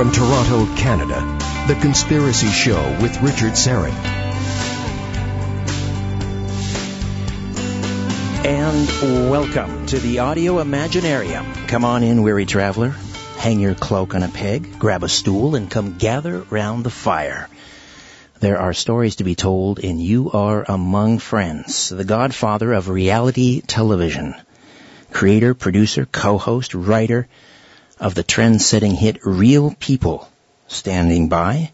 From Toronto, Canada, The Conspiracy Show with Richard Seren. And welcome to the Audio Imaginarium. Come on in, weary traveler. Hang your cloak on a peg, grab a stool, and come gather round the fire. There are stories to be told, and you are among friends. The godfather of reality television. Creator, producer, co-host, writer of the trend-setting hit Real People. Standing by.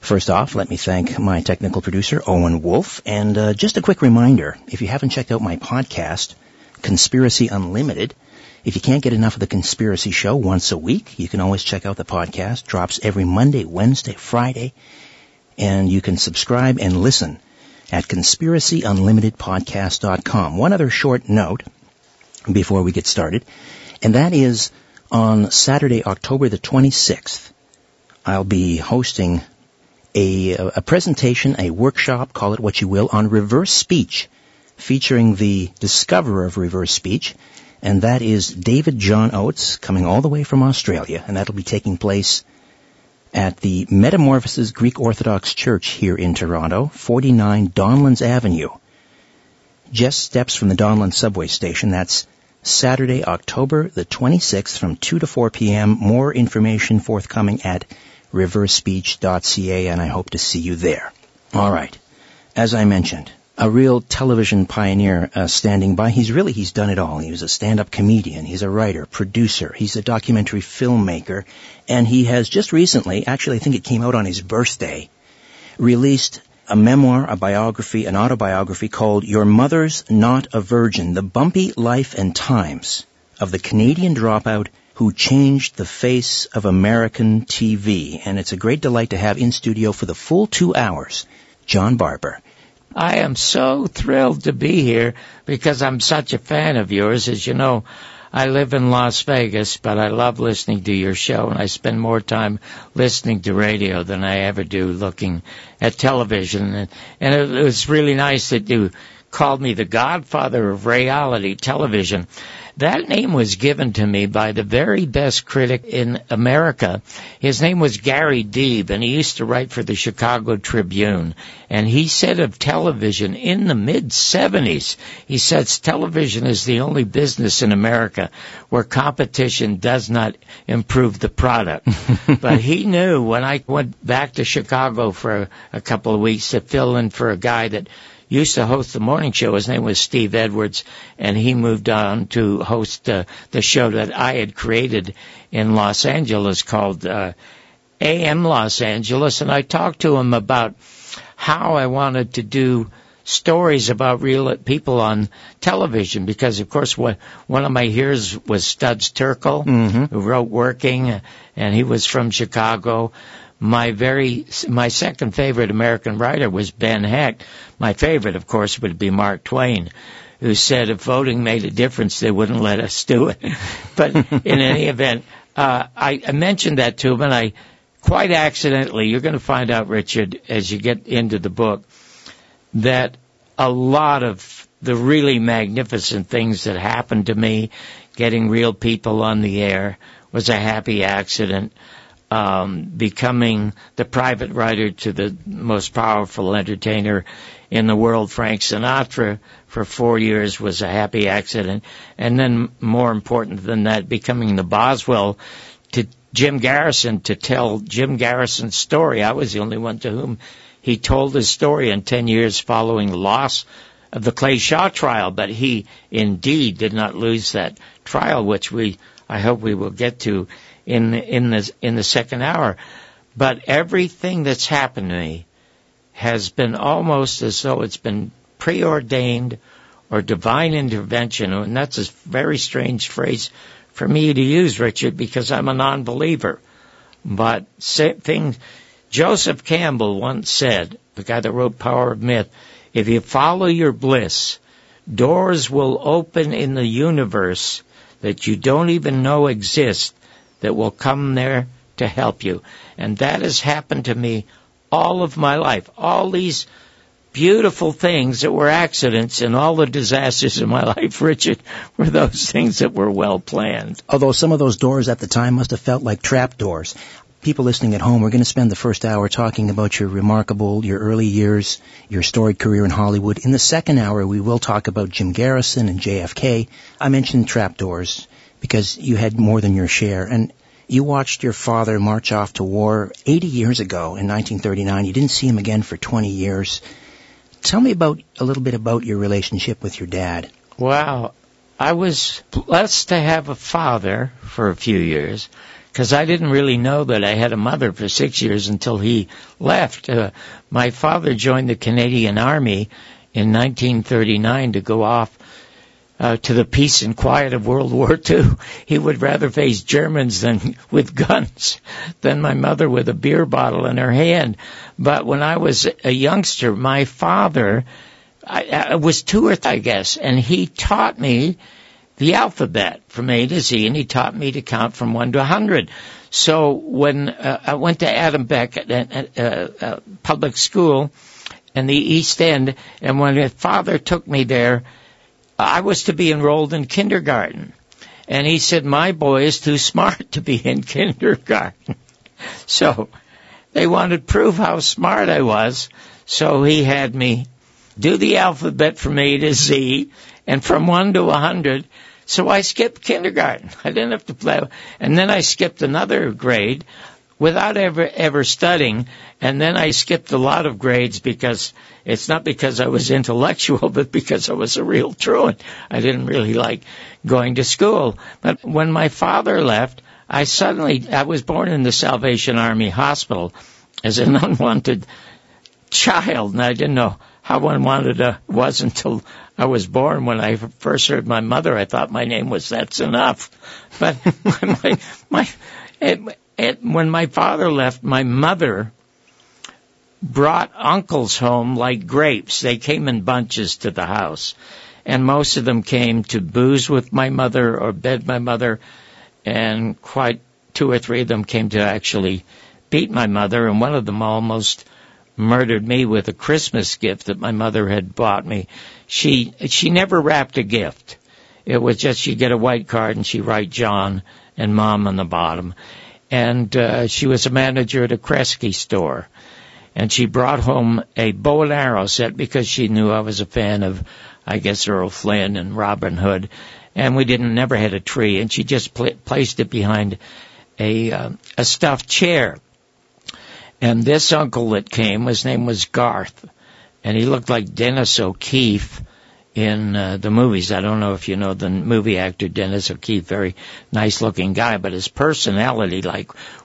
First off, let me thank my technical producer, Owen Wolf. And just a quick reminder, if you haven't checked out my podcast, Conspiracy Unlimited, if you can't get enough of The Conspiracy Show once a week, you can always check out the podcast. Drops every Monday, Wednesday, Friday. And you can subscribe and listen at conspiracyunlimitedpodcast.com. One other short note before we get started, and that is on Saturday, October the 26th, I'll be hosting a presentation, a workshop, call it what you will, on reverse speech, featuring the discoverer of reverse speech, and that is David John Oates, coming all the way from Australia, and that'll be taking place at the Metamorphosis Greek Orthodox Church here in Toronto, 49 Donlands Avenue, just steps from the Donlands subway station. That's Saturday, October the 26th from 2 to 4 p.m. More information forthcoming at riverspeech.ca, and I hope to see you there. All right. As I mentioned, a real television pioneer standing by. He's done it all. He was a stand-up comedian. He's a writer, producer. He's a documentary filmmaker. And he has just recently, actually I think it came out on his birthday, released a memoir, a biography, an autobiography called Your Mother's Not a Virgin, The Bumpy Life and Times of the Canadian Dropout Who Changed the Face of American TV. And it's a great delight to have in studio for the full 2 hours, John Barber. I am so thrilled to be here because I'm such a fan of yours. As you know, I live in Las Vegas, but I love listening to your show, and I spend more time listening to radio than I ever do looking at television. And it was really nice that you called me the godfather of reality television. That name was given to me by the very best critic in America. His name was Gary Deeb, and he used to write for the Chicago Tribune. And he said of television in the mid-70s, he says television is the only business in America where competition does not improve the product. But he knew when I went back to Chicago for a couple of weeks to fill in for a guy that used to host the morning show. His name was Steve Edwards, and he moved on to host the show that I had created in Los Angeles called AM Los Angeles, and I talked to him about how I wanted to do stories about real people on television, because, of course, one of my heroes was Studs Terkel, who wrote Working, and he was from Chicago. My second favorite American writer was Ben Hecht. My favorite, of course, would be Mark Twain, who said if voting made a difference, they wouldn't let us do it. But in any event, I mentioned that to him, and I quite accidentally, you're going to find out, Richard, as you get into the book, that a lot of the really magnificent things that happened to me, getting Real People on the air, was a happy accident. Becoming the private writer to the most powerful entertainer in the world, Frank Sinatra, for 4 years was a happy accident. And then, more important than that, becoming the Boswell to Jim Garrison, to tell Jim Garrison's story. I was the only one to whom he told his story in 10 years following the loss of the Clay Shaw trial. But he indeed did not lose that trial, which I hope we will get to in the second hour. But everything that's happened to me has been almost as though it's been preordained or divine intervention, and that's a very strange phrase for me to use, Richard, because I'm a non-believer. But Joseph Campbell once said, the guy that wrote Power of Myth, if you follow your bliss, doors will open in the universe that you don't even know exist, that will come there to help you. And that has happened to me all of my life. All these beautiful things that were accidents and all the disasters in my life, Richard, were those things that were well planned. Although some of those doors at the time must have felt like trap doors. people listening at home, we're going to spend the first hour talking about your early years, your storied career in Hollywood. In the second hour, we will talk about Jim Garrison and JFK. I mentioned trapdoors because you had more than your share, and you watched your father march off to war 80 years ago in 1939. You didn't see him again for 20 years. Tell me a little bit about your relationship with your dad. Wow. I was blessed to have a father for a few years, because I didn't really know that I had a mother for 6 years until he left. My father joined the Canadian Army in 1939 to go off to the peace and quiet of World War II. He would rather face Germans with guns than my mother with a beer bottle in her hand. But when I was a youngster, my father I was two or three, I guess, and he taught me the alphabet from A to Z, and he taught me to count from 1 to 100. So when I went to Adam Beck at public school in the East End, and when my father took me there, I was to be enrolled in kindergarten. And he said, my boy is too smart to be in kindergarten. So they wanted to prove how smart I was, so he had me do the alphabet from A to Z, and from 1 to 100, so I skipped kindergarten. I didn't have to play. And then I skipped another grade without ever studying. And then I skipped a lot of grades because it's not because I was intellectual, but because I was a real truant. I didn't really like going to school. But when my father left, I was born in the Salvation Army Hospital as an unwanted child. And I didn't know how unwanted I was until I was born. When I first heard my mother, I thought my name was That's Enough. But when my father left, my mother brought uncles home like grapes. They came in bunches to the house, and most of them came to booze with my mother or bed my mother, and quite two or three of them came to actually beat my mother, and one of them almost murdered me with a Christmas gift that my mother had bought me. She never wrapped a gift. It was just she'd get a white card and she'd write John and Mom on the bottom. And she was a manager at a Kresge store. And she brought home a bow and arrow set because she knew I was a fan of, I guess, Earl Flynn and Robin Hood. And we never had a tree. And she just placed it behind a stuffed chair. And this uncle that came, his name was Garth, and he looked like Dennis O'Keefe in the movies. I don't know if you know the movie actor Dennis O'Keefe, very nice-looking guy, but his personality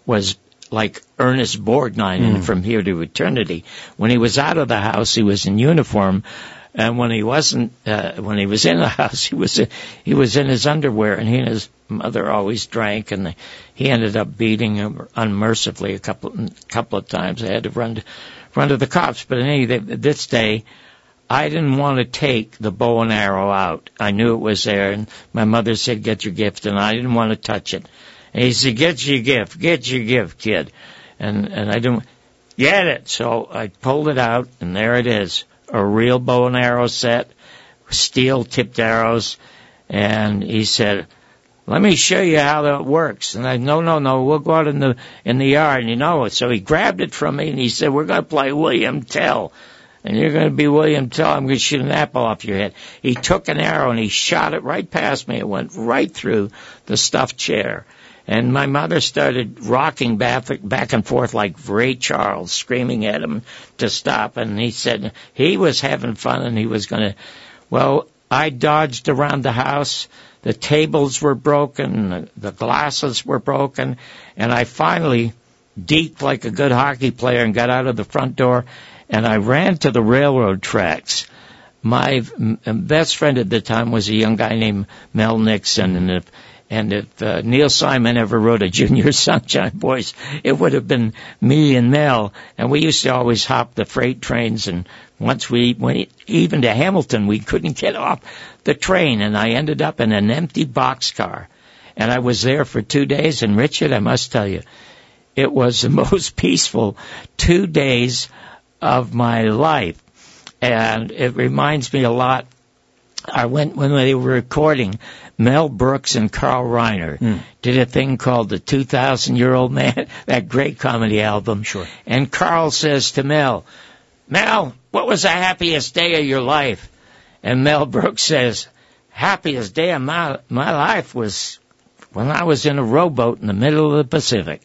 was like Ernest Borgnine in From Here to Eternity. When he was out of the house, he was in uniform, and when he wasn't, when he was in the house, he was in his underwear, and he and his mother always drank, and he ended up beating him unmercifully a couple of times. I had to run to the cops. But this day, I didn't want to take the bow and arrow out. I knew it was there, and my mother said, "Get your gift," and I didn't want to touch it. And he said, "Get your gift, kid," and I didn't get it. So I pulled it out, and there it is. A real bow and arrow set, steel-tipped arrows, and he said, "Let me show you how that works." And I, no, we'll go out in the yard, and you know it. So he grabbed it from me, and he said, "We're going to play William Tell, and you're going to be William Tell. I'm going to shoot an apple off your head." He took an arrow, and he shot it right past me. It went right through the stuffed chair. And my mother started rocking back and forth like Ray Charles, screaming at him to stop. And he said he was having fun and he was going to... Well, I dodged around the house. The tables were broken. The glasses were broken. And I finally deked like a good hockey player and got out of the front door. And I ran to the railroad tracks. My best friend at the time was a young guy named Mel Nixon. And if Neil Simon ever wrote a Junior Sunshine Boys, it would have been me and Mel. And we used to always hop the freight trains. And once we went even to Hamilton, we couldn't get off the train. And I ended up in an empty boxcar. And I was there for 2 days. And Richard, I must tell you, it was the most peaceful 2 days of my life. And it reminds me a lot. I went when they were recording Mel Brooks and Carl Reiner did a thing called The 2,000-Year-Old Man, that great comedy album. Sure. And Carl says to Mel, Mel, what was the happiest day of your life? And Mel Brooks says, happiest day of my life was when I was in a rowboat in the middle of the Pacific.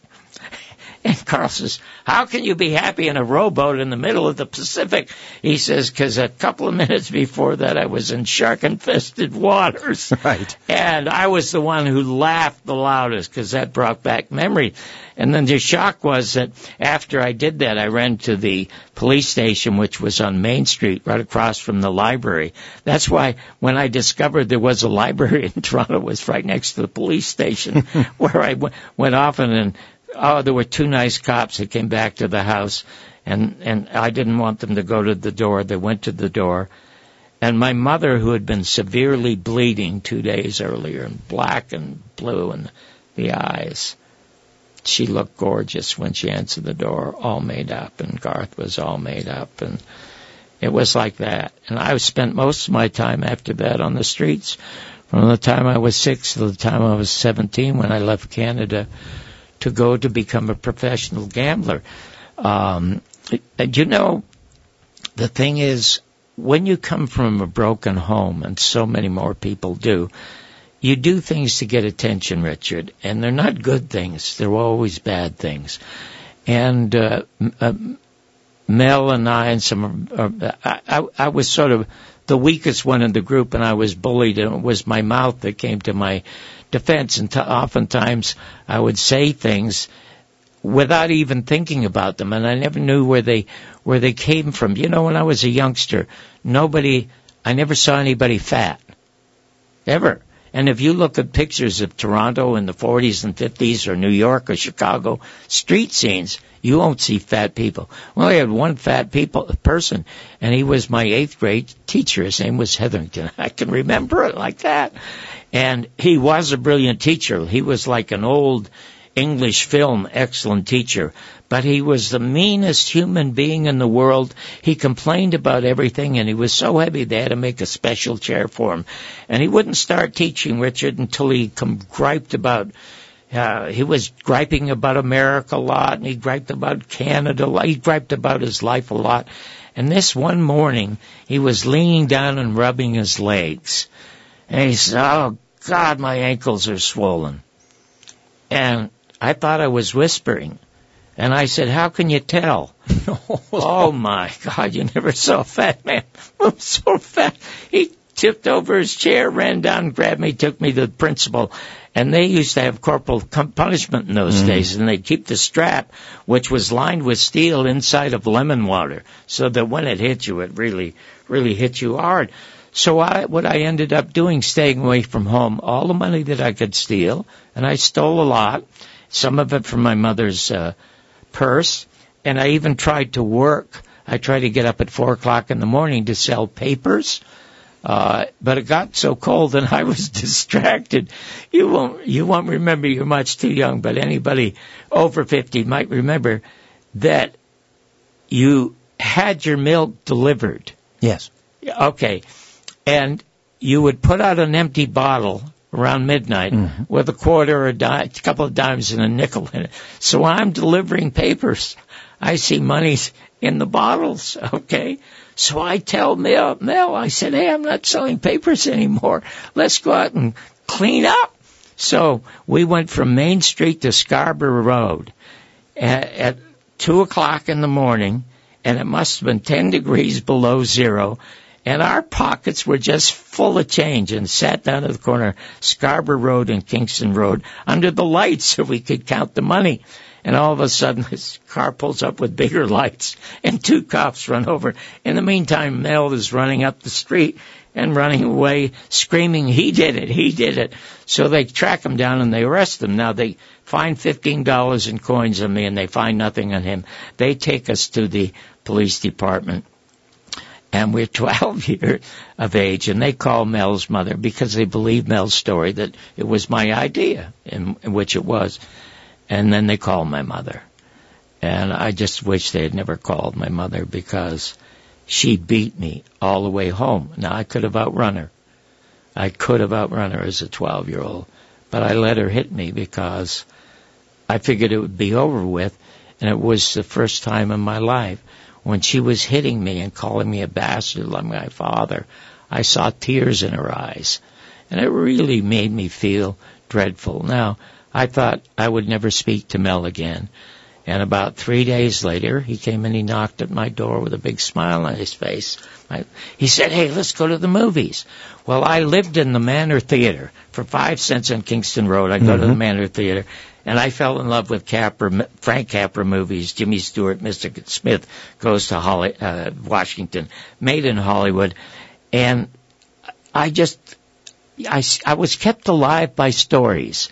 And Carl says, how can you be happy in a rowboat in the middle of the Pacific? He says, because a couple of minutes before that, I was in shark-infested waters. Right. And I was the one who laughed the loudest, because that brought back memory. And then the shock was that after I did that, I ran to the police station, which was on Main Street, right across from the library. That's why when I discovered there was a library in Toronto, it was right next to the police station, where I went often and... Oh, there were two nice cops that came back to the house, and I didn't want them to go to the door. They went to the door, and my mother, who had been severely bleeding 2 days earlier, and black and blue in the eyes, she looked gorgeous when she answered the door, all made up, and Garth was all made up, and it was like that. And I spent most of my time after that on the streets, from the time I was 6 to the time I was 17 when I left Canada to go to become a professional gambler. You know, the thing is, when you come from a broken home, and so many more people do, you do things to get attention, Richard, and they're not good things. They're always bad things. And Mel and I and some... I was sort of the weakest one in the group, and I was bullied, and it was my mouth that came to my defense, and oftentimes I would say things without even thinking about them, and I never knew where they came from. You know, when I was a youngster, I never saw anybody fat, ever. And if you look at pictures of Toronto in the 40s and 50s, or New York or Chicago street scenes, you won't see fat people. Well, I had one fat person, and he was my 8th grade teacher. His name was Hetherington. I can remember it like that. And he was a brilliant teacher. He was like an old English film excellent teacher. But he was the meanest human being in the world. He complained about everything, and he was so heavy they had to make a special chair for him. And he wouldn't start teaching, Richard, until he griped about... he was griping about America a lot, and he griped about Canada a lot. He griped about his life a lot. And this one morning, he was leaning down and rubbing his legs. And he said, oh, God, my ankles are swollen. And I thought I was whispering. And I said, how can you tell? Oh, my God, you never saw a fat man. I'm so fat. He tipped over his chair, ran down, grabbed me, took me to the principal. And they used to have corporal punishment in those days, and they'd keep the strap, which was lined with steel, inside of lemon water, so that when it hit you, it really, really hit you hard. So what I ended up doing, staying away from home, all the money that I could steal, and I stole a lot, some of it from my mother's purse, and I even tried to work. I tried to get up at 4 o'clock in the morning to sell papers. But it got so cold and I was distracted. You won't remember, you're much too young, but anybody over 50 might remember that you had your milk delivered. Yes. Okay. And you would put out an empty bottle around midnight with a quarter or a couple of dimes and a nickel in it. So I'm delivering papers. I see money's in the bottles. Okay. So I tell Mel, I said, hey, I'm not selling papers anymore. Let's go out and clean up. So we went from Main Street to Scarborough Road at 2 o'clock in the morning, and it must have been 10 degrees below zero, and our pockets were just full of change, and sat down at the corner of Scarborough Road and Kingston Road under the lights so we could count the money. And all of a sudden, his car pulls up with bigger lights, and 2 cops run over. In the meantime, Mel is running up the street and running away, screaming, he did it, he did it. So they track him down, and they arrest him. Now, they find $15 in coins on me, and they find nothing on him. They take us to the police department, and we're 12 years of age, and they call Mel's mother because they believe Mel's story that it was my idea, in which it was. And then they called my mother. And I just wish they had never called my mother, because she beat me all the way home. Now, I could have outrun her. I could have outrun her as a 12-year-old, but I let her hit me because I figured it would be over with, and it was the first time in my life when she was hitting me and calling me a bastard like my father. I saw tears in her eyes, and it really made me feel dreadful. Now, I thought I would never speak to Mel again, and about 3 days later, he came and he knocked at my door with a big smile on his face. He said, "Hey, let's go to the movies." Well, I lived in the Manor Theater for 5 cents on Kingston Road. I'd go to the Manor Theater, and I fell in love with Frank Capra movies, Jimmy Stewart, Mr. Smith Goes to Washington, Made in Hollywood, and I was kept alive by stories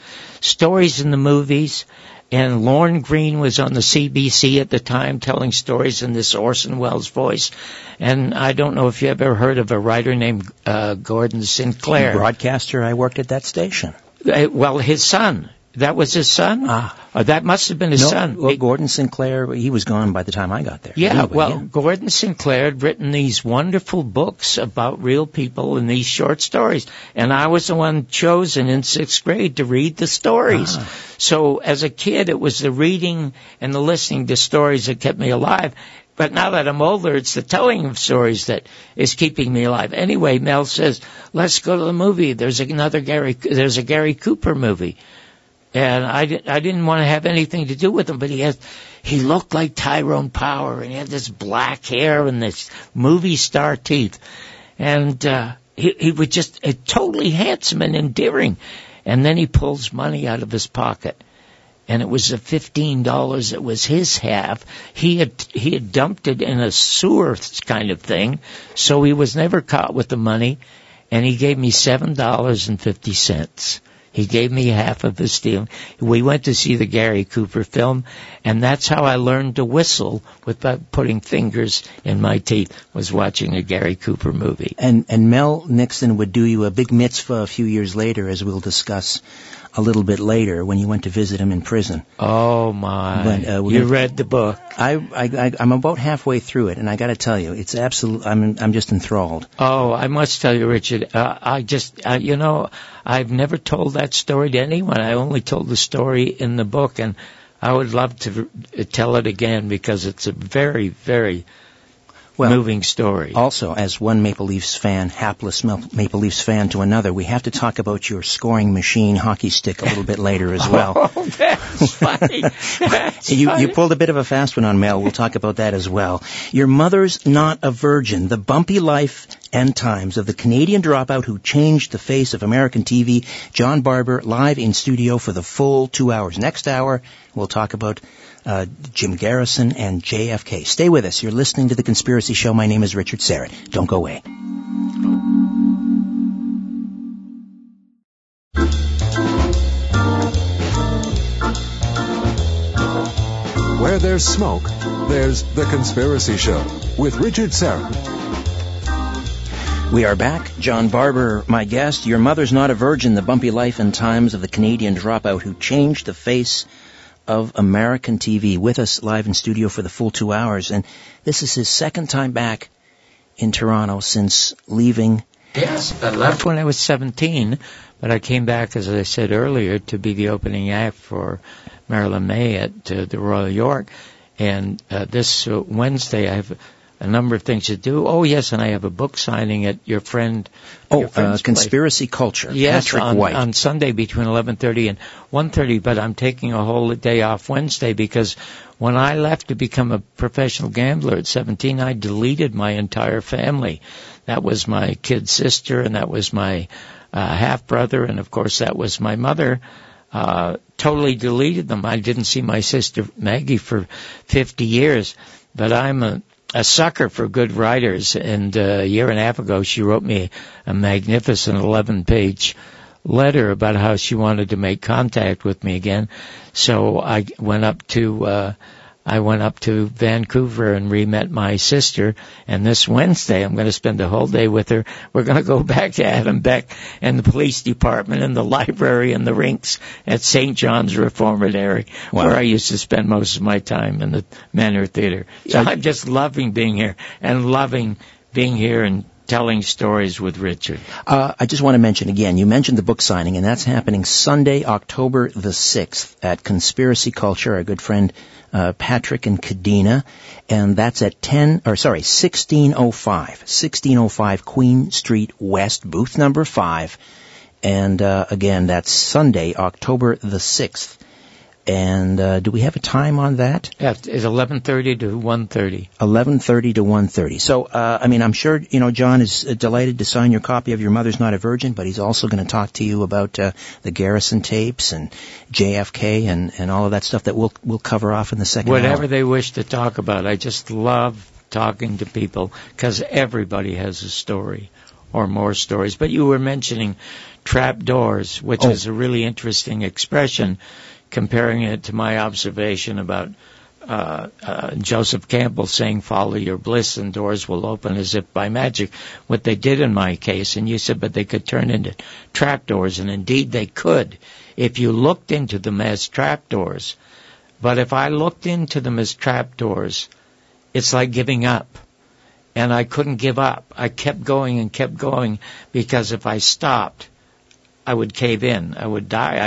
in the movies, and Lorne Greene was on the CBC at the time telling stories in this Orson Welles voice. And I don't know if you ever heard of a writer named Gordon Sinclair. Broadcaster, I worked at that station. Well, his son. That was his son? That must have been his son. Well, Gordon Sinclair, he was gone by the time I got there. Yeah, anyway, Gordon Sinclair had written these wonderful books about real people and these short stories. And I was the one chosen in sixth grade to read the stories. So as a kid, it was the reading and the listening to stories that kept me alive. But now that I'm older, it's the telling of stories that is keeping me alive. Anyway, Mel says, "Let's go to the movie. There's a Gary Cooper movie." And I didn't want to have anything to do with him, but he looked like Tyrone Power, and he had this black hair and this movie star teeth. And he was just totally handsome and endearing. And then he pulls money out of his pocket, and it was the $15 that was his half. He had dumped it in a sewer kind of thing, so he was never caught with the money, and he gave me $7.50. He gave me half of his deal. We went to see the Gary Cooper film, and that's how I learned to whistle without putting fingers in my teeth, was watching a Gary Cooper movie. And Mel Nixon would do you a big mitzvah a few years later, as we'll discuss a little bit later, when you went to visit him in prison. Oh, my. You read the book. I'm about halfway through it, and I got to tell you, it's absolute. I'm just enthralled. Oh, I must tell you, Richard, I've never told that story to anyone. I only told the story in the book, and I would love to tell it again because it's a very, very moving story. Also, as one Maple Leafs fan, hapless Maple Leafs fan to another, we have to talk about your scoring machine hockey stick a little bit later as well. Oh, that's funny. You pulled a bit of a fast one on Mel. We'll talk about that as well. Your Mother's Not a Virgin, the bumpy life and times of the Canadian dropout who changed the face of American TV, John Barber, live in studio for the full 2 hours. Next hour, we'll talk about Jim Garrison and JFK. Stay with us. You're listening to The Conspiracy Show. My name is Richard Seren. Don't go away. Where there's smoke, there's The Conspiracy Show with Richard Seren. We are back. John Barber, my guest. Your Mother's Not a Virgin, the bumpy life and times of the Canadian dropout who changed the face of American TV, with us live in studio for the full 2 hours. And this is his second time back in Toronto since leaving. Yes, I left when I was 17, but I came back, as I said earlier, to be the opening act for Marilyn May at the Royal York. And this Wednesday I have a number of things to do. Oh, yes, and I have a book signing at your friend. Conspiracy Culture. Yes, Patrick White. On Sunday between 11:30 and 1:30, but I'm taking a whole day off Wednesday because when I left to become a professional gambler at 17, I deleted my entire family. That was my kid sister, and that was my half-brother, and, of course, that was my mother. Totally deleted them. I didn't see my sister Maggie for 50 years, but I'm a sucker for good writers, and a year and a half ago she wrote me a magnificent 11-page letter about how she wanted to make contact with me again. So I went up to Vancouver and re-met my sister, and this Wednesday I'm going to spend the whole day with her. We're going to go back to Adam Beck and the police department and the library and the rinks at St. John's Reformatory, where I used to spend most of my time in the Manor Theater. So I'm just loving being here and loving being here in telling stories with Richard. I just want to mention again, you mentioned the book signing, and that's happening Sunday, October the 6th at Conspiracy Culture, our good friend Patrick and Kadena, and that's at 1605 Queen Street West, booth number 5, and again, that's Sunday, October the 6th. And do we have a time on that? Yeah, it's 11:30 to 1:30. 11:30 to 1:30. So, I mean, I'm sure, you know, John is delighted to sign your copy of Your Mother's Not a Virgin, but he's also going to talk to you about the Garrison tapes and JFK and all of that stuff that we'll cover off in the second hour. Whatever they wish to talk about. I just love talking to people because everybody has a story or more stories. But you were mentioning trap doors, which is a really interesting expression, comparing it to my observation about Joseph Campbell saying, follow your bliss and doors will open as if by magic, what they did in my case. And you said, but they could turn into trapdoors, and indeed they could if you looked into them as trapdoors. But if I looked into them as trapdoors, it's like giving up. And I couldn't give up. I kept going and kept going, because if I stopped, I would cave in. I would die.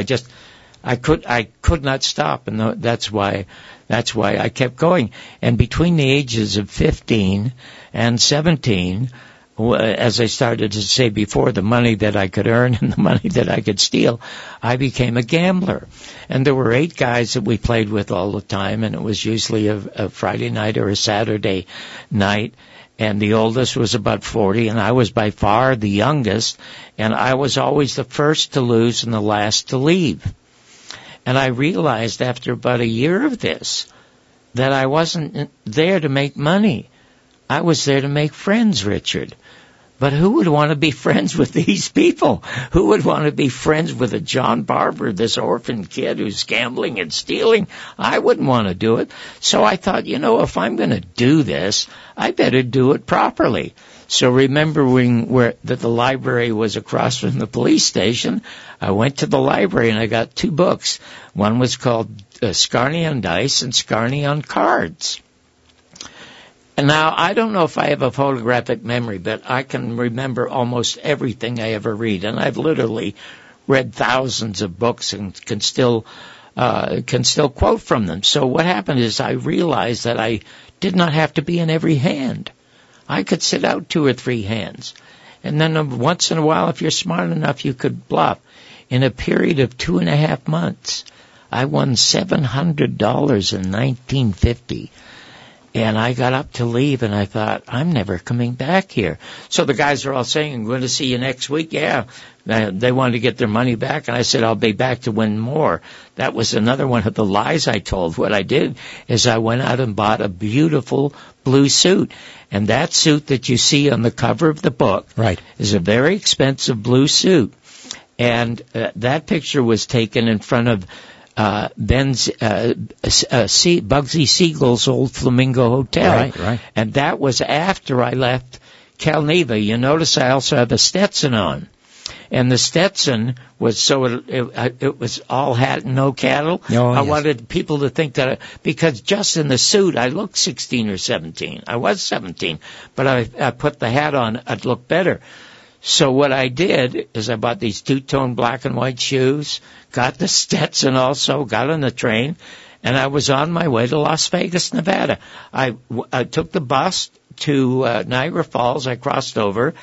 I could not stop, and that's why I kept going. And between the ages of 15 and 17, as I started to say before, the money that I could earn and the money that I could steal, I became a gambler. And there were 8 guys that we played with all the time, and it was usually a Friday night or a Saturday night. And the oldest was about 40, and I was by far the youngest, and I was always the first to lose and the last to leave. And I realized after about a year of this that I wasn't there to make money. I was there to make friends, Richard. But who would want to be friends with these people? Who would want to be friends with a John Barber, this orphan kid who's gambling and stealing? I wouldn't want to do it. So I thought, you know, if I'm going to do this, I better do it properly. So remembering that the library was across from the police station, I went to the library and I got 2 books. One was called Scarney on Dice and Scarney on Cards. And now, I don't know if I have a photographic memory, but I can remember almost everything I ever read. And I've literally read thousands of books and can still quote from them. So what happened is I realized that I did not have to be in every hand. I could sit out 2 or 3 hands. And then once in a while, if you're smart enough, you could bluff. In a period of 2.5 months, I won $700 in 1950. And I got up to leave, and I thought, I'm never coming back here. So the guys are all saying, I'm going to see you next week. Yeah, they wanted to get their money back, and I said, I'll be back to win more. That was another one of the lies I told. What I did is I went out and bought a beautiful blue suit. And that suit that you see on the cover of the book is a very expensive blue suit. And that picture was taken in front of Bugsy Siegel's old Flamingo Hotel. Right. And that was after I left Calneva. You notice I also have a Stetson on. And the Stetson was it was all hat and no cattle. I wanted people to think that because just in the suit I looked 16 or 17. I was 17, but I put the hat on, I'd look better. So what I did is I bought these two-tone black and white shoes, got the Stetson also, got on the train, and I was on my way to Las Vegas, Nevada. I took the bus to Niagara Falls. I crossed over,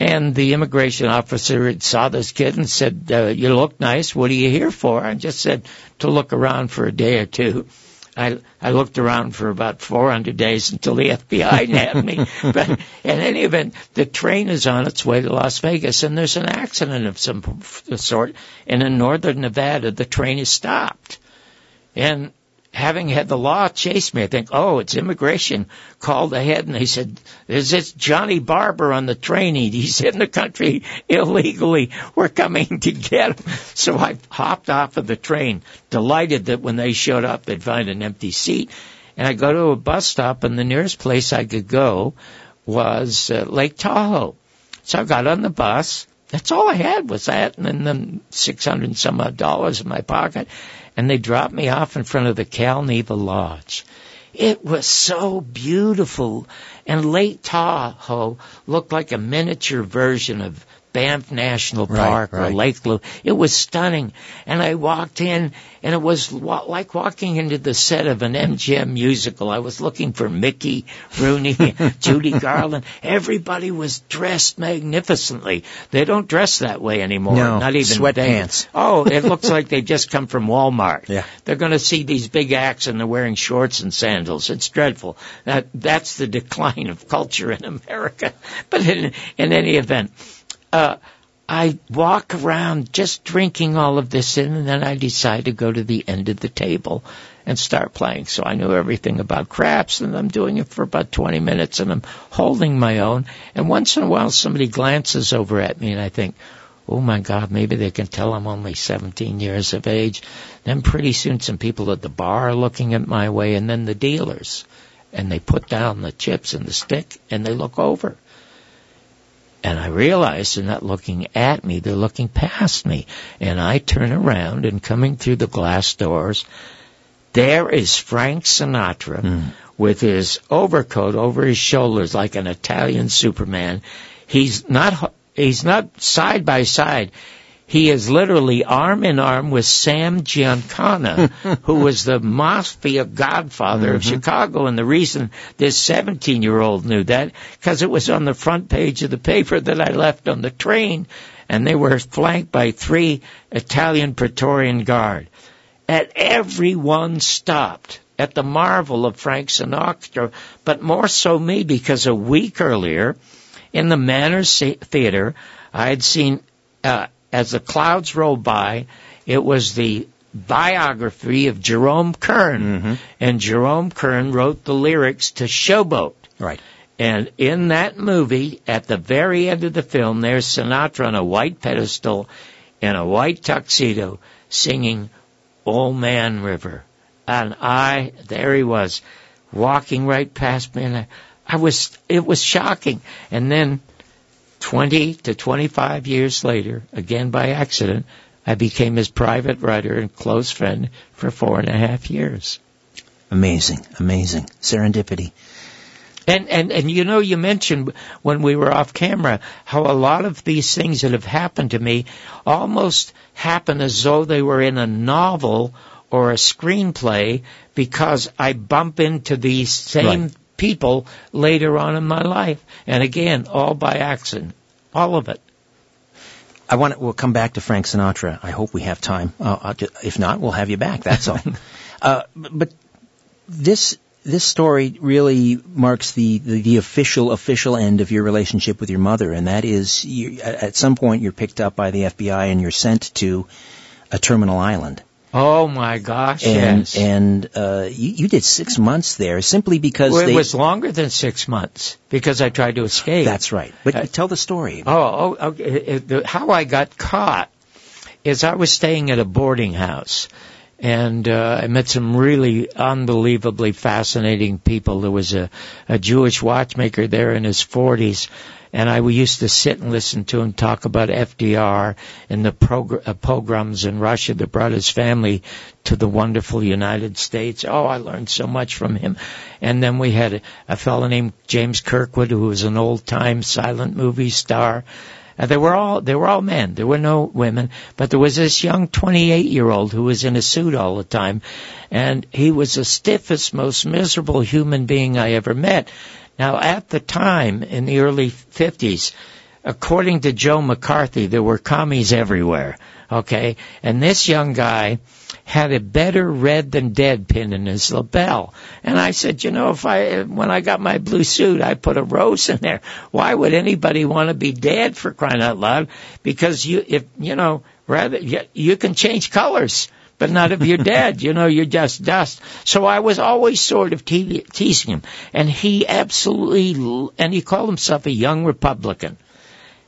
and the immigration officer saw this kid and said, you look nice. What are you here for? I just said, to look around for a day or two. I looked around for about 400 days until the FBI nabbed me. But in any event, the train is on its way to Las Vegas, and there's an accident of some sort. And in northern Nevada, the train is stopped. And having had the law chase me, I think, it's immigration. Called ahead, and they said, there's this Johnny Barber on the train. He's in the country illegally. We're coming to get him. So I hopped off of the train, delighted that when they showed up, they'd find an empty seat. And I go to a bus stop, and the nearest place I could go was Lake Tahoe. So I got on the bus. That's all I had was that, and then $600 and some odd in my pocket. And they dropped me off in front of the Calneva Lodge. It was so beautiful. And Lake Tahoe looked like a miniature version of Banff National Park or Lake Lou. It was stunning. And I walked in, and it was like walking into the set of an MGM musical. I was looking for Mickey Rooney, Judy Garland. Everybody was dressed magnificently. They don't dress that way anymore. No, not even sweatpants. Oh, it looks like they just come from Walmart. Yeah. They're going to see these big acts, and they're wearing shorts and sandals. It's dreadful. That's the decline of culture in America. But in any event, I walk around just drinking all of this in, and then I decide to go to the end of the table and start playing. So I knew everything about craps, and I'm doing it for about 20 minutes, and I'm holding my own. And once in a while, somebody glances over at me, and I think, oh, my God, maybe they can tell I'm only 17 years of age. Then pretty soon some people at the bar are looking at my way, and then the dealers. And they put down the chips and the stick, and they look over. And I realize they're not looking at me, they're looking past me. And I turn around, and coming through the glass doors, there is Frank Sinatra with his overcoat over his shoulders like an Italian Superman. He's not side by side. He is literally arm in arm with Sam Giancana, who was the mafia godfather of Chicago. And the reason this 17-year-old knew that, because it was on the front page of the paper that I left on the train, and they were flanked by 3 Italian Praetorian Guard. And everyone stopped at the marvel of Frank Sinatra, but more so me, because a week earlier, in the Manor Theater, I had seen... As the Clouds Rolled By, it was the biography of Jerome Kern. And Jerome Kern wrote the lyrics to Showboat. Right. And in that movie, at the very end of the film, there's Sinatra on a white pedestal in a white tuxedo singing Old Man River. And there he was, walking right past me. And it was shocking. And then 20 to 25 years later, again by accident, I became his private writer and close friend for 4.5 years. Amazing. Serendipity. And you know, you mentioned when we were off camera how a lot of these things that have happened to me almost happen as though they were in a novel or a screenplay, because I bump into these same people later on in my life. And again, all by accident. All of it. We'll come back to Frank Sinatra. I hope we have time. If not, we'll have you back. That's all. But this story really marks the official end of your relationship with your mother. And that is, at some point, you're picked up by the FBI and you're sent to a Terminal Island. Oh, my gosh, yes. And you did 6 months there simply because it was longer than 6 months, because I tried to escape. That's right. But tell the story. How I got caught is I was staying at a boarding house, and I met some really unbelievably fascinating people. There was a Jewish watchmaker there in his 40s. And I used to sit and listen to him talk about FDR and the pogroms in Russia that brought his family to the wonderful United States. Oh, I learned so much from him. And then we had a fellow named James Kirkwood, who was an old-time silent movie star. They were all men. There were no women. But there was this young 28-year-old who was in a suit all the time. And he was the stiffest, most miserable human being I ever met. Now, at the time, in the early 50s, according to Joe McCarthy, there were commies everywhere, okay? And this young guy had a better red than dead pin in his lapel. And I said, you know, when I got my blue suit, I put a rose in there. Why would anybody want to be dead, for crying out loud? Because you can change colors. But not if you're dead. You know, you're just dust. So I was always sort of teasing him. And he called himself a young Republican.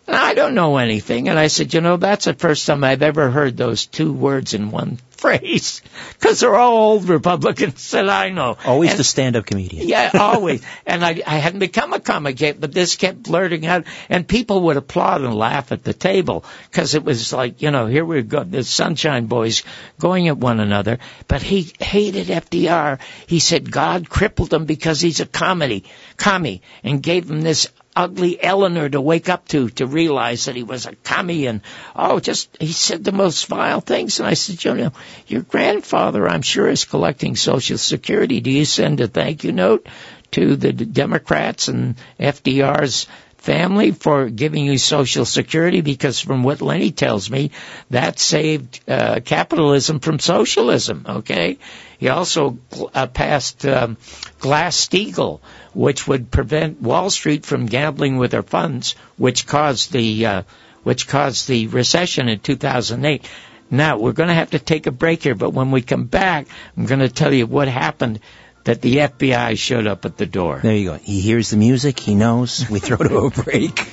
I don't know anything. And I said, you know, that's the first time I've ever heard those two words in one phrase, because they're all old Republicans that I know. Always the stand-up comedian. Yeah, always. And I hadn't become a comic yet, but this kept blurting out. And people would applaud and laugh at the table, because it was like, you know, here we go, the Sunshine Boys going at one another. But he hated FDR. He said God crippled him because he's a commie, and gave him this ugly Eleanor to wake up to realize that he was a commie. And, he said the most vile things. And I said, you know, your grandfather, I'm sure, is collecting Social Security. Do you send a thank you note to the Democrats and FDR's family for giving you Social Security? Because from what Lenny tells me, that saved capitalism from socialism, okay? He also passed Glass-Steagall, which would prevent Wall Street from gambling with their funds, which caused the recession in 2008. Now, we're going to have to take a break here, but when we come back, I'm going to tell you what happened that the FBI showed up at the door. There you go. He hears the music. He knows. We throw to a break.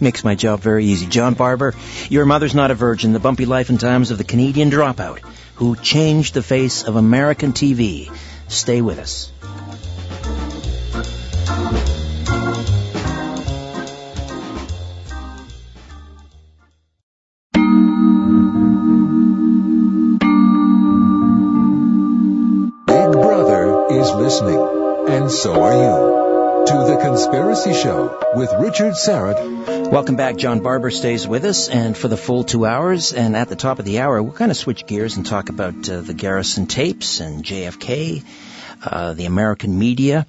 Makes my job very easy. John Barber, Your Mother's Not a Virgin, the bumpy life and times of the Canadian dropout who changed the face of American TV. Stay with us. Listening, and so are you, to The Conspiracy Show with Richard Seren. Welcome back. John Barber stays with us, and for the full 2 hours, and at the top of the hour, we're going to switch gears and talk about the Garrison tapes and JFK, the American media,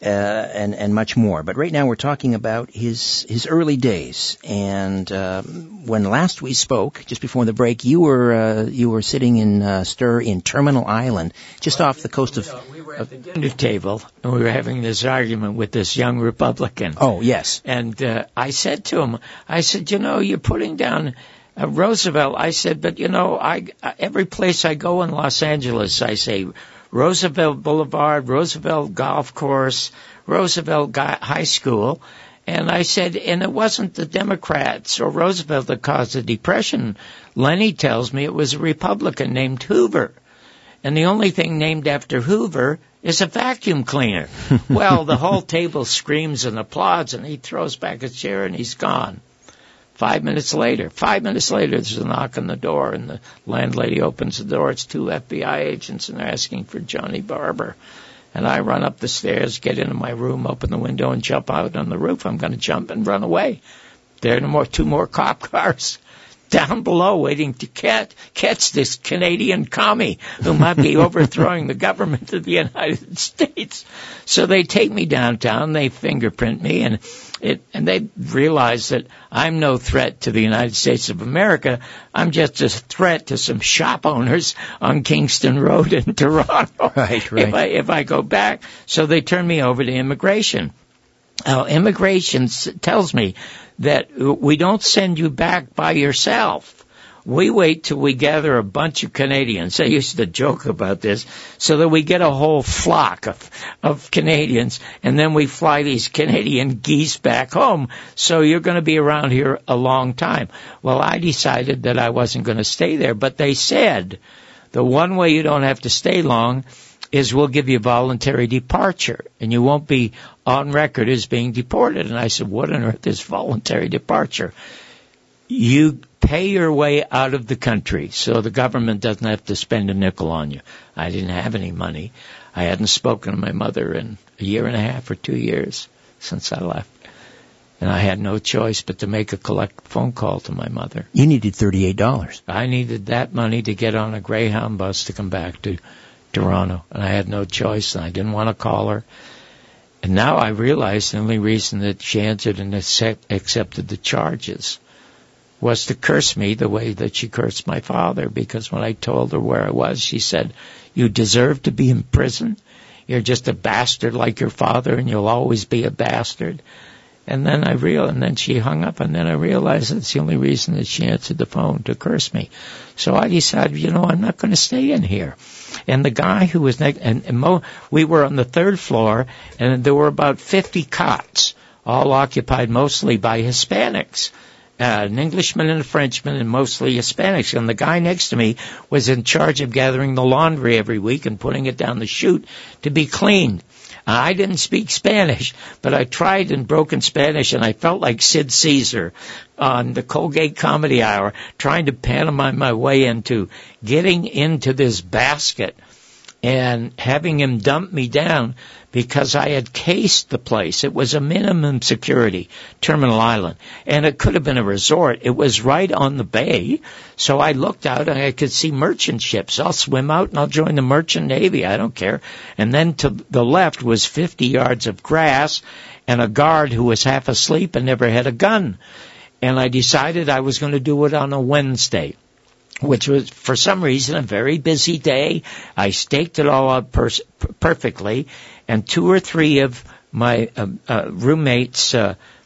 and much more. But right now we're talking about his early days, and when last we spoke, just before the break, you were sitting in stir in Terminal Island, just off the coast of... We were at the dinner table, and we were having this argument with this young Republican. Oh, yes. And I said to him, I said, you know, you're putting down... Roosevelt, I said, but you know, every place I go in Los Angeles, I say Roosevelt Boulevard, Roosevelt Golf Course, Roosevelt High School. And I said, and it wasn't the Democrats or Roosevelt that caused the Depression. Lenny tells me it was a Republican named Hoover. And the only thing named after Hoover is a vacuum cleaner. Well, the whole table screams and applauds, and he throws back a chair and he's gone. 5 minutes later, there's a knock on the door, and the landlady opens the door. It's two FBI agents, and they're asking for Johnny Barber. And I run up the stairs, get into my room, open the window, and jump out on the roof. I'm going to jump and run away. There are two more cop cars down below waiting to catch this Canadian commie who might be overthrowing the government of the United States. So they take me downtown, they fingerprint me, and they realize that I'm no threat to the United States of America. I'm just a threat to some shop owners on Kingston Road in Toronto. Right. If I go back. So they turn me over to immigration. Immigration tells me that we don't send you back by yourself. We wait till we gather a bunch of Canadians. I used to joke about this, so that we get a whole flock of Canadians, and then we fly these Canadian geese back home. So you're going to be around here a long time. Well, I decided that I wasn't going to stay there, but they said the one way you don't have to stay long is we'll give you voluntary departure, and you won't be on record as being deported. And I said, what on earth is voluntary departure? You pay your way out of the country, so the government doesn't have to spend a nickel on you. I didn't have any money. I hadn't spoken to my mother in a year and a half or 2 years since I left. And I had no choice but to make a collect phone call to my mother. You needed $38. I needed that money to get on a Greyhound bus to come back to Toronto, and I had no choice, and I didn't want to call her. And now I realize the only reason that she answered and accepted the charges was to curse me the way that she cursed my father, because when I told her where I was, she said, you deserve to be in prison. You're just a bastard like your father, and you'll always be a bastard. And then and then she hung up, and then I realized that's the only reason that she answered the phone, to curse me. So I decided, you know, I'm not going to stay in here. And the guy who was next, we were on the third floor, and there were about 50 cots, all occupied mostly by Hispanics. an Englishman and a Frenchman and mostly Hispanics. And the guy next to me was in charge of gathering the laundry every week and putting it down the chute to be cleaned. I didn't speak Spanish, but I tried and broken Spanish, and I felt like Sid Caesar on the Colgate Comedy Hour trying to pantomime my way into getting into this basket and having him dump me down because I had cased the place. It was a minimum security, Terminal Island, and it could have been a resort. It was right on the bay, so I looked out and I could see merchant ships. I'll swim out and I'll join the merchant navy. I don't care. And then to the left was 50 yards of grass and a guard who was half asleep and never had a gun. And I decided I was going to do it on a Wednesday, which was, for some reason, a very busy day. I staked it all out perfectly, and two or three of my roommates'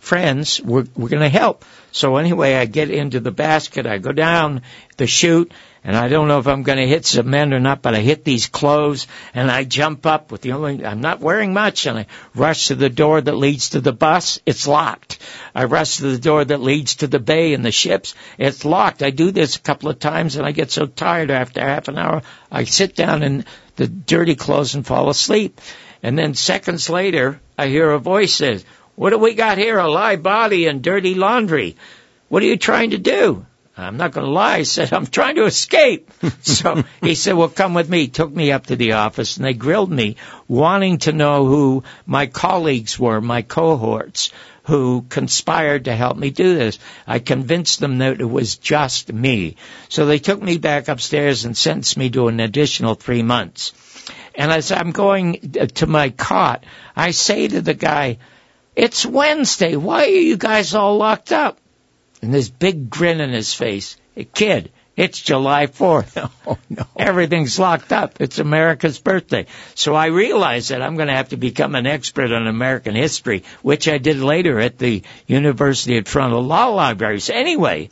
friends were going to help. So anyway, I get into the basket, I go down the chute, and I don't know if I'm going to hit some men or not, but I hit these clothes, and I jump up with the only, I'm not wearing much, and I rush to the door that leads to the bus. It's locked. I rush to the door that leads to the bay and the ships. It's locked. I do this a couple of times, and I get so tired after half an hour, I sit down in the dirty clothes and fall asleep. And then seconds later, I hear a voice says, "What do we got here? A live body and dirty laundry. What are you trying to do?" I'm not going to lie. I said, "I'm trying to escape." So he said, "Well, come with me." He took me up to the office, and they grilled me, wanting to know who my colleagues were, my cohorts, who conspired to help me do this. I convinced them that it was just me. So they took me back upstairs and sentenced me to an additional 3 months. And as I'm going to my cot, I say to the guy, "It's Wednesday. Why are you guys all locked up?" And this big grin in his face, "Kid, it's July 4th. Oh, no. Everything's locked up. It's America's birthday." So I realized that I'm going to have to become an expert on American history, which I did later at the University of Toronto Law Libraries. Anyway,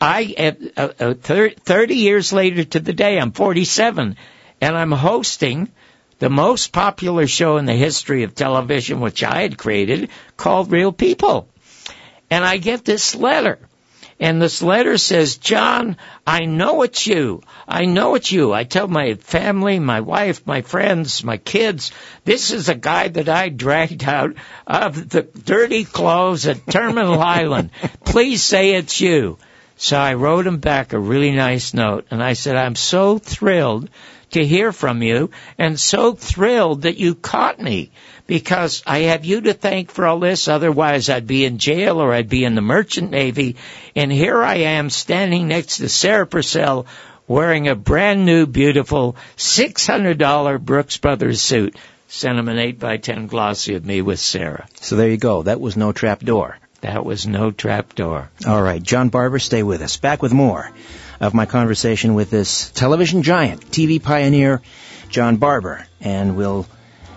I 30 years later to the day, I'm 47, and I'm hosting the most popular show in the history of television, which I had created, called Real People. And I get this letter, and this letter says, "John, I know it's you. I know it's you." I tell my family, my wife, my friends, my kids, this is a guy that I dragged out of the dirty clothes at Terminal Island. Please say it's you. So I wrote him back a really nice note, and I said, "I'm so thrilled to hear from you, and so thrilled that you caught me, because I have you to thank for all this. Otherwise, I'd be in jail or I'd be in the merchant navy. And here I am standing next to Sarah Purcell wearing a brand new, beautiful $600 Brooks Brothers suit." Sent him an 8x10 glossy of me with Sarah. So there you go. That was no trap door. That was no trap door. All right, John Barber, stay with us. Back with more of my conversation with this television giant, TV pioneer, John Barber. And we'll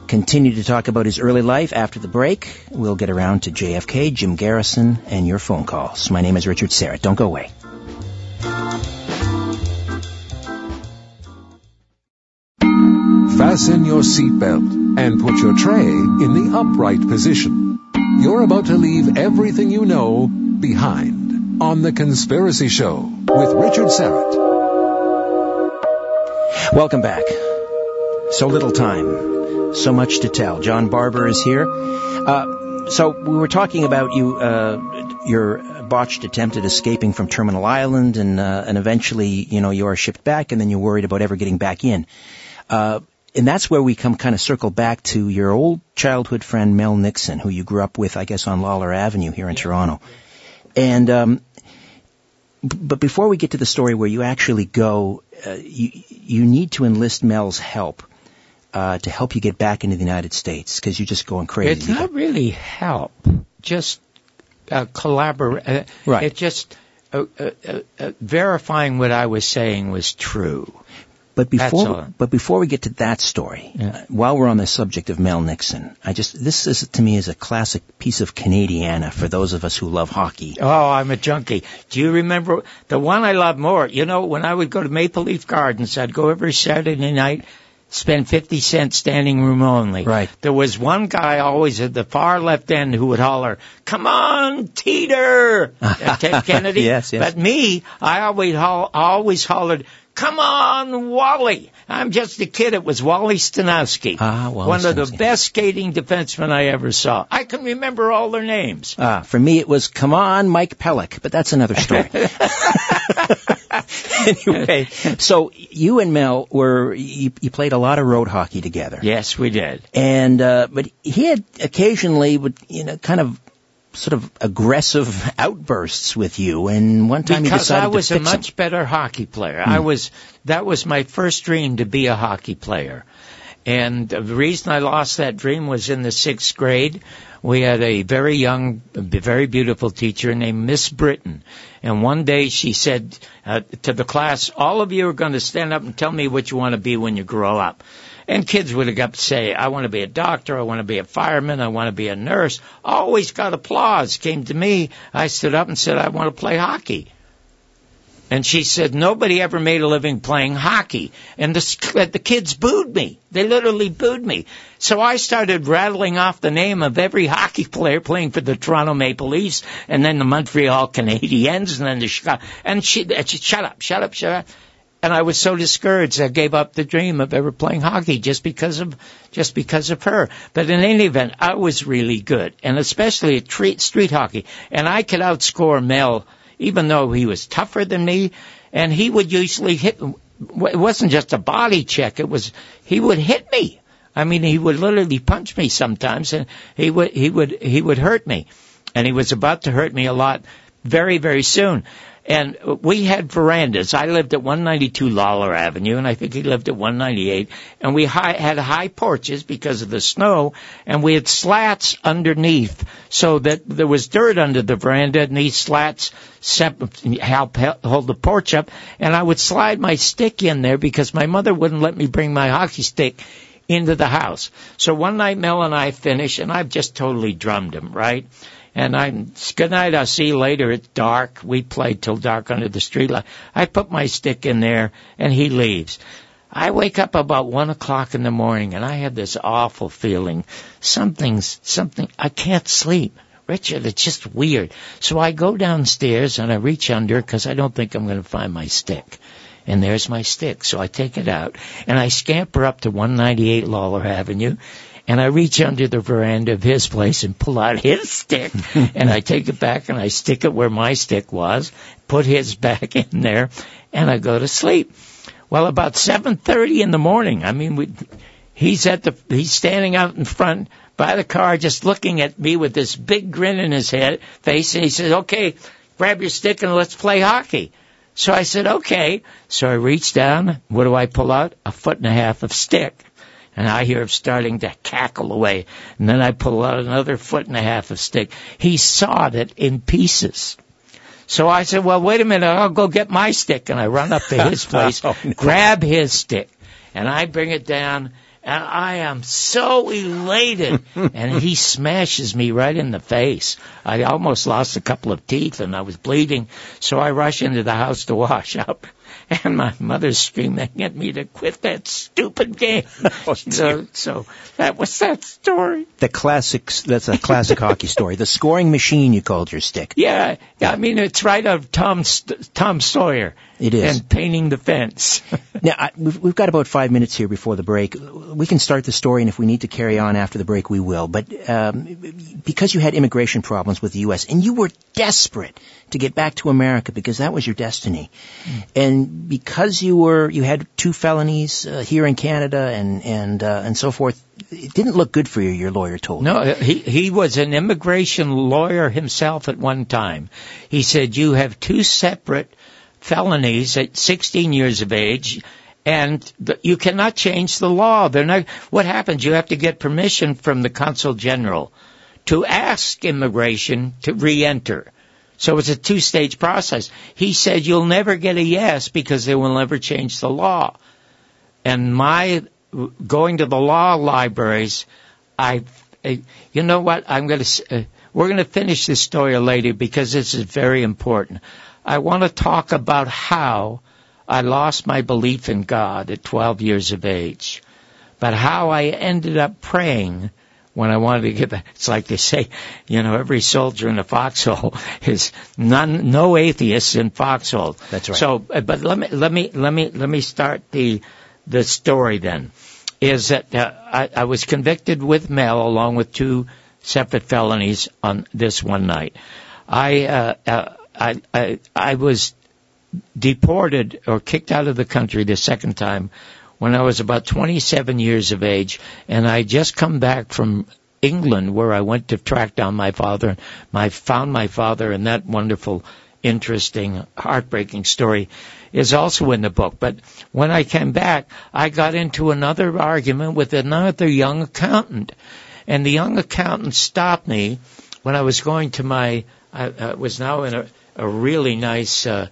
continue to talk about his early life after the break. We'll get around to JFK, Jim Garrison, and your phone calls. My name is Richard Seren. Don't go away. Fasten your seatbelt and put your tray in the upright position. You're about to leave everything you know behind. On The Conspiracy Show with Richard Seren. Welcome back. So little time, so much to tell. John Barber is here. So we were talking about you, your botched attempt at escaping from Terminal Island, and eventually, you know, you are shipped back, and then you're worried about ever getting back in. And that's where we come kind of circle back to your old childhood friend Mel Nixon, who you grew up with, I guess, on Lawler Avenue here in Toronto. And but before we get to the story where you actually go, you need to enlist Mel's help to help you get back into the United States, because you're just going crazy. It's not really help, just collaborate. Right. It's just verifying what I was saying was true. But before we get to that story, while we're on the subject of Mel Nixon, this is to me is a classic piece of Canadiana for those of us who love hockey. Oh, I'm a junkie. Do you remember the one I love more? You know, when I would go to Maple Leaf Gardens, I'd go every Saturday night, spend 50 cents standing room only. Right. There was one guy always at the far left end who would holler, "Come on, Teeter!" Ted Kennedy. Yes, yes. But me, I always hollered, "Come on, Wally." I'm just a kid. It was Wally Stanowski, one of the best skating defensemen I ever saw. I can remember all their names. For me, it was, "Come on, Mike Pellick," but that's another story. Anyway, so you and Mel you played a lot of road hockey together. Yes, we did. And but he had occasionally would, kind of sort of aggressive outbursts with you, and one time you decided to fix him. Because I was a much better hockey player. Mm. That was my first dream, to be a hockey player. And the reason I lost that dream was in the 6th grade. We had a very young, very beautiful teacher named Miss Britton. And one day she said to the class, "All of you are going to stand up and tell me what you want to be when you grow up." And kids would have got to say, "I want to be a doctor, I want to be a fireman, I want to be a nurse." Always got applause. Came to me, I stood up and said, "I want to play hockey." And she said, "Nobody ever made a living playing hockey." And the kids booed me. They literally booed me. So I started rattling off the name of every hockey player playing for the Toronto Maple Leafs, and then the Montreal Canadiens, and then the Chicago. And she "Shut up, shut up, shut up." And I was so discouraged, I gave up the dream of ever playing hockey just because of her. But in any event, I was really good, and especially at street hockey. And I could outscore Mel, even though he was tougher than me. And he would usually hit. It wasn't just a body check. It was he would hit me. I mean, he would literally punch me sometimes, and he would hurt me. And he was about to hurt me a lot, very, very soon. And we had verandas. I lived at 192 Lawler Avenue, and I think he lived at 198. And we had high porches because of the snow, and we had slats underneath so that there was dirt under the veranda, and these slats hold the porch up. And I would slide my stick in there because my mother wouldn't let me bring my hockey stick into the house. So one night Mel and I finished, and I've just totally drummed him, right? And "Good night, I'll see you later. It's dark." We played till dark under the street light. I put my stick in there, and he leaves. I wake up about 1 o'clock in the morning, and I have this awful feeling. I can't sleep. Richard, it's just weird. So I go downstairs, and I reach under, because I don't think I'm going to find my stick. And there's my stick. So I take it out, and I scamper up to 198 Lawler Avenue. And I reach under the veranda of his place and pull out his stick, and I take it back and I stick it where my stick was, put his back in there, and I go to sleep. Well, about 7:30 in the morning, he's standing out in front by the car, just looking at me with this big grin in his face, and he says, "Okay, grab your stick and let's play hockey." So I said, "Okay." So I reach down. What do I pull out? 1.5 feet of stick. And I hear him starting to cackle away. And then I pull out another 1.5 feet of stick. He sawed it in pieces. So I said, "Well, wait a minute, I'll go get my stick." And I run up to his place, grab his stick, and I bring it down. And I am so elated. And he smashes me right in the face. I almost lost a couple of teeth, and I was bleeding. So I rush into the house to wash up. And my mother's screaming at me to quit that stupid game. Oh, so that was that story. That's a classic hockey story. The scoring machine, you called your stick. Yeah. I mean, it's right out of Tom Sawyer. It is. And Painting the Fence. Now, we've got about 5 minutes here before the break. We can start the story, and if we need to carry on after the break, we will. But because you had immigration problems with the U.S., and you were desperate to get back to America because that was your destiny. Mm. And because you had 2 felonies here in Canada and so forth, it didn't look good for you, your lawyer told you. No, he was an immigration lawyer himself at one time. He said, "You have 2 separate felonies at 16 years of age, and you cannot change the law. What happens? You have to get permission from the Consul General to ask immigration to re-enter." So it's a 2-stage process. He said, "You'll never get a yes because they will never change the law." And my going to the law libraries, you know what? We're going to finish this story later because this is very important. I want to talk about how I lost my belief in God at 12 years of age. but how I ended up praying when I wanted to get that. It's like they say, you know, every soldier in the foxhole is none, no atheists in foxhole. That's right. So, but let me start the story then. Is that I was convicted with Mel along with two separate felonies on this one night. I was deported or kicked out of the country the second time when I was about 27 years of age, and I just come back from England where I went to track down my father. I found my father, and that wonderful, interesting, heartbreaking story is also in the book. But when I came back, I got into another argument with another young accountant, and the young accountant stopped me when I was going to my I was now in a really nice I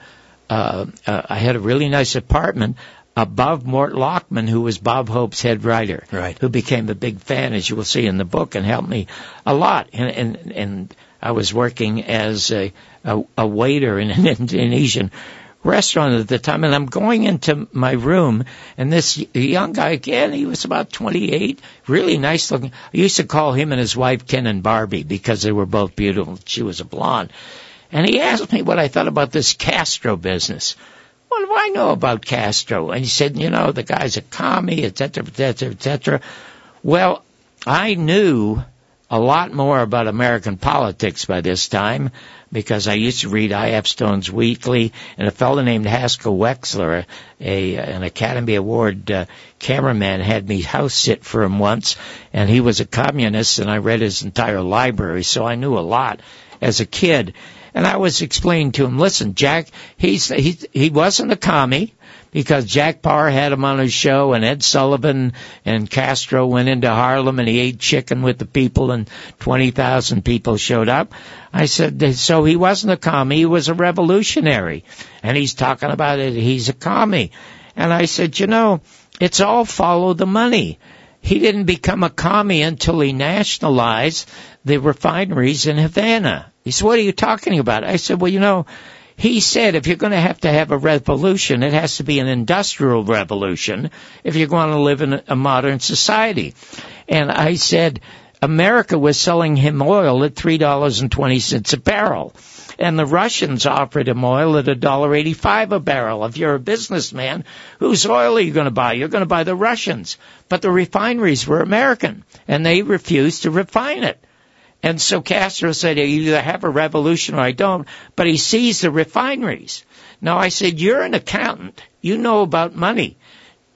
had a really nice apartment above Mort Lockman, who was Bob Hope's head writer, right, who became a big fan, as you will see in the book, and helped me a lot. And I was working as a waiter in an Indonesian restaurant at the time, and I'm going into my room, and this young guy, again, he was about 28, really nice looking. I used to call him and his wife Ken and Barbie because they were both beautiful. She was a blonde. And he asked me what I thought about this Castro business. What do I know about Castro? And he said, you know, the guy's a commie, et cetera, et cetera, et cetera. Well, I knew a lot more about American politics by this time because I used to read I.F. Stone's Weekly, and a fellow named Haskell Wexler, an Academy Award cameraman, had me house sit for him once, and he was a communist, and I read his entire library, so I knew a lot as a kid. And I was explaining to him, listen, Jack, he wasn't a commie because Jack Parr had him on his show, and Ed Sullivan and Castro went into Harlem and he ate chicken with the people and 20,000 people showed up. I said, so he wasn't a commie, he was a revolutionary. And he's talking about it, he's a commie. And I said, you know, it's all follow the money. He didn't become a commie until he nationalized the refineries in Havana. He said, what are you talking about? I said, well, you know, he said if you're going to have a revolution, it has to be an industrial revolution if you're going to live in a modern society. And I said, America was selling him oil at $3.20 a barrel. And the Russians offered him oil at $1.85 a barrel. If you're a businessman, whose oil are you going to buy? You're going to buy the Russians. But the refineries were American, and they refused to refine it. And so Castro said, I either have a revolution or I don't, but he seized the refineries. Now, I said, you're an accountant. You know about money.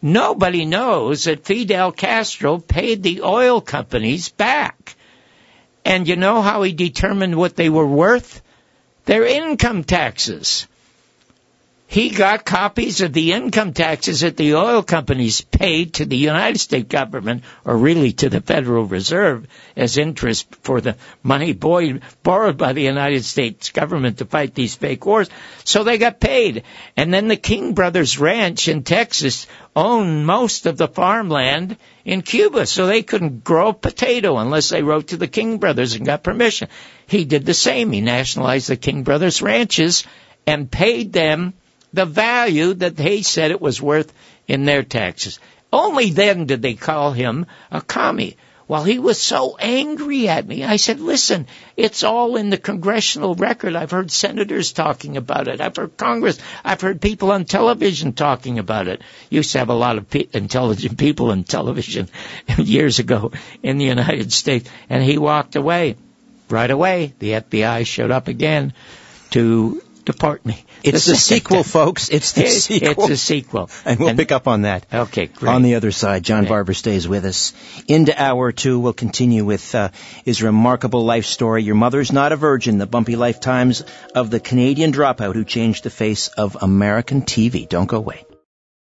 Nobody knows that Fidel Castro paid the oil companies back. And you know how he determined what they were worth? Their income taxes. He got copies of the income taxes that the oil companies paid to the United States government, or really to the Federal Reserve, as interest for the money borrowed by the United States government to fight these fake wars. So they got paid. And then the King Brothers Ranch in Texas owned most of the farmland in Cuba, so they couldn't grow a potato unless they wrote to the King Brothers and got permission. He did the same. He nationalized the King Brothers ranches and paid them the value that they said it was worth in their taxes. Only then did they call him a commie. Well, he was so angry at me. I said, listen, it's all in the congressional record. I've heard senators talking about it. I've heard Congress. I've heard people on television talking about it. Used to have a lot of intelligent people on television years ago in the United States. And he walked away. Right away, the FBI showed up again to deport me. It's the sequel, folks. It's the sequel. And we'll pick up on that. Okay, great. On the other side, John Barber stays with us. Into hour two, we'll continue with his remarkable life story, Your Mother's Not a Virgin, the bumpy lifetimes of the Canadian dropout who changed the face of American TV. Don't go away.